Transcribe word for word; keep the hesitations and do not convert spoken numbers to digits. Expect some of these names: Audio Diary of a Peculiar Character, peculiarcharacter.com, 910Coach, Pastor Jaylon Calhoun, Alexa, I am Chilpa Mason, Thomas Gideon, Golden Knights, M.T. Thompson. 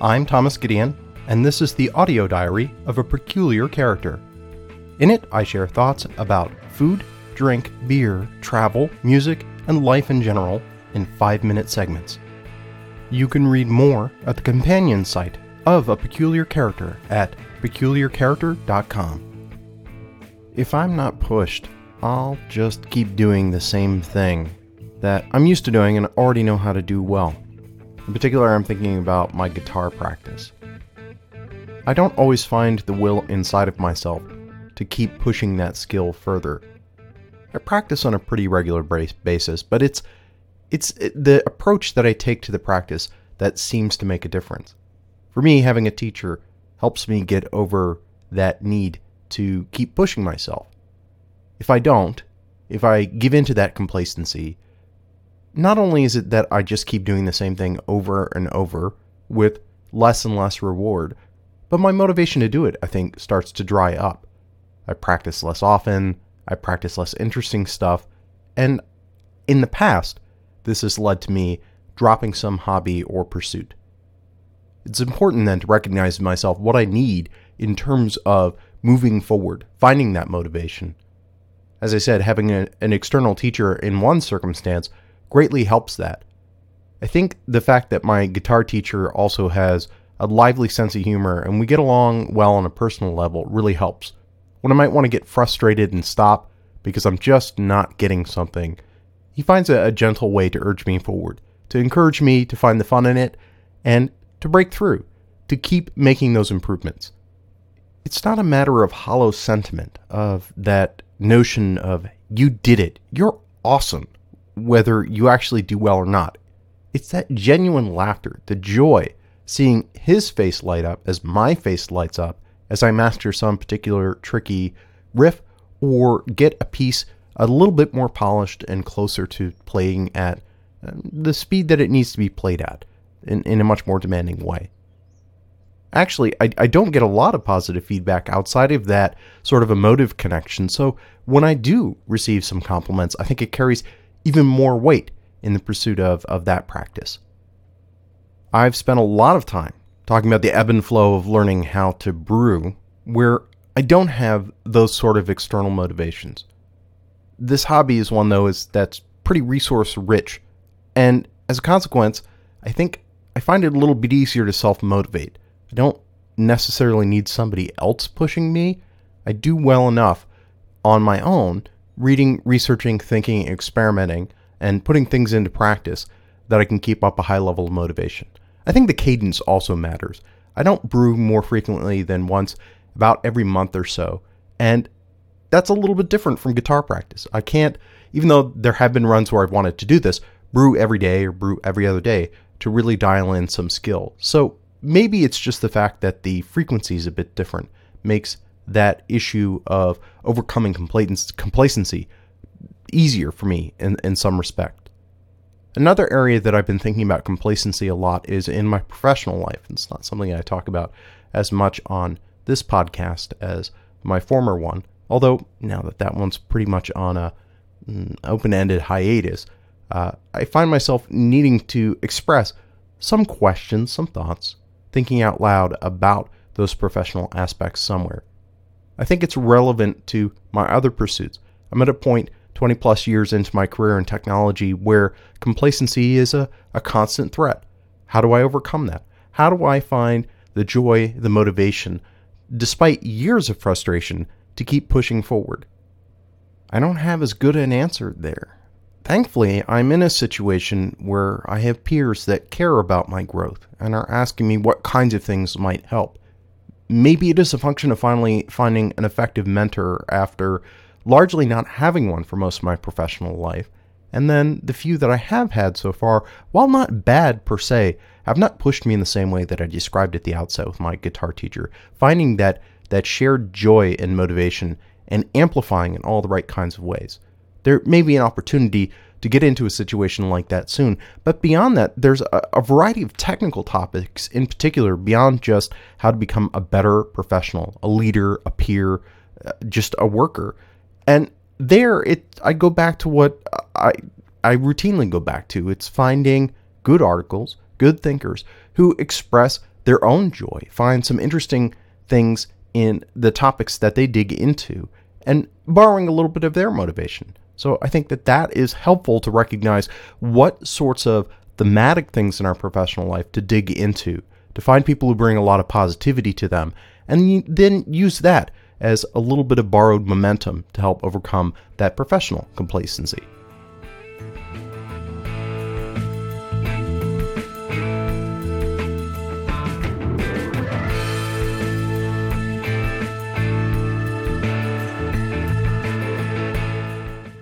I'm Thomas Gideon, and this is the Audio Diary of a Peculiar Character. In it, I share thoughts about food, drink, beer, travel, music, and life in general in five-minute segments. You can read more at the companion site of A Peculiar Character at peculiar character dot com. If I'm not pushed, I'll just keep doing the same thing that I'm used to doing and already know how to do well. In particular, I'm thinking about my guitar practice. I don't always find the will inside of myself to keep pushing that skill further. I practice on a pretty regular basis, but it's it's the approach that I take to the practice that seems to make a difference. For me, having a teacher helps me get over that need to keep pushing myself. If I don't, if I give in to that complacency, not only is it that I just keep doing the same thing over and over with less and less reward, but my motivation to do it, I think, starts to dry up. I practice less often, I practice less interesting stuff, and in the past, this has led to me dropping some hobby or pursuit. It's important then to recognize in myself what I need in terms of moving forward, finding that motivation. As I said, having a, an external teacher in one circumstance greatly helps that. I think the fact that my guitar teacher also has a lively sense of humor and we get along well on a personal level really helps. When I might want to get frustrated and stop because I'm just not getting something, he finds a, a gentle way to urge me forward, to encourage me to find the fun in it, and to break through, to keep making those improvements. It's not a matter of hollow sentiment, of that notion of, you did it, you're awesome, whether you actually do well or not. It's that genuine laughter, the joy, seeing his face light up as my face lights up as I master some particular tricky riff or get a piece a little bit more polished and closer to playing at the speed that it needs to be played at in, in a much more demanding way. Actually, I, I don't get a lot of positive feedback outside of that sort of emotive connection, so when I do receive some compliments, I think it carries even more weight in the pursuit of, of that practice. I've spent a lot of time talking about the ebb and flow of learning how to brew, where I don't have those sort of external motivations. This hobby is one, though, is that's pretty resource-rich, and as a consequence, I think I find it a little bit easier to self-motivate. I don't necessarily need somebody else pushing me. I do well enough on my own, reading, researching, thinking, experimenting, and putting things into practice that I can keep up a high level of motivation. I think the cadence also matters. I don't brew more frequently than once, about every month or so, and that's a little bit different from guitar practice. I can't, even though there have been runs where I've wanted to do this, brew every day or brew every other day to really dial in some skill. So maybe it's just the fact that the frequency is a bit different makes that issue of overcoming complacency easier for me in, in some respect. Another area that I've been thinking about complacency a lot is in my professional life. It's not something I talk about as much on this podcast as my former one, although now that that one's pretty much on a mm, open-ended hiatus, uh, I find myself needing to express some questions, some thoughts, thinking out loud about those professional aspects somewhere. I think it's relevant to my other pursuits. I'm at a point twenty plus years into my career in technology where complacency is a, a constant threat. How do I overcome that? How do I find the joy, the motivation, despite years of frustration, to keep pushing forward? I don't have as good an answer there. Thankfully, I'm in a situation where I have peers that care about my growth and are asking me what kinds of things might help. Maybe it is a function of finally finding an effective mentor after largely not having one for most of my professional life, and then the few that I have had so far, while not bad per se, have not pushed me in the same way that I described at the outset with my guitar teacher, finding that, that shared joy and motivation and amplifying in all the right kinds of ways. There may be an opportunity to get into a situation like that soon, but beyond that, there's a, a variety of technical topics in particular beyond just how to become a better professional, a leader, a peer, uh, just a worker. And there, it I go back to what I I routinely go back to. It's finding good articles, good thinkers who express their own joy, find some interesting things in the topics that they dig into, and borrowing a little bit of their motivation. So I think that that is helpful to recognize what sorts of thematic things in our professional life to dig into, to find people who bring a lot of positivity to them, and then use that as a little bit of borrowed momentum to help overcome that professional complacency.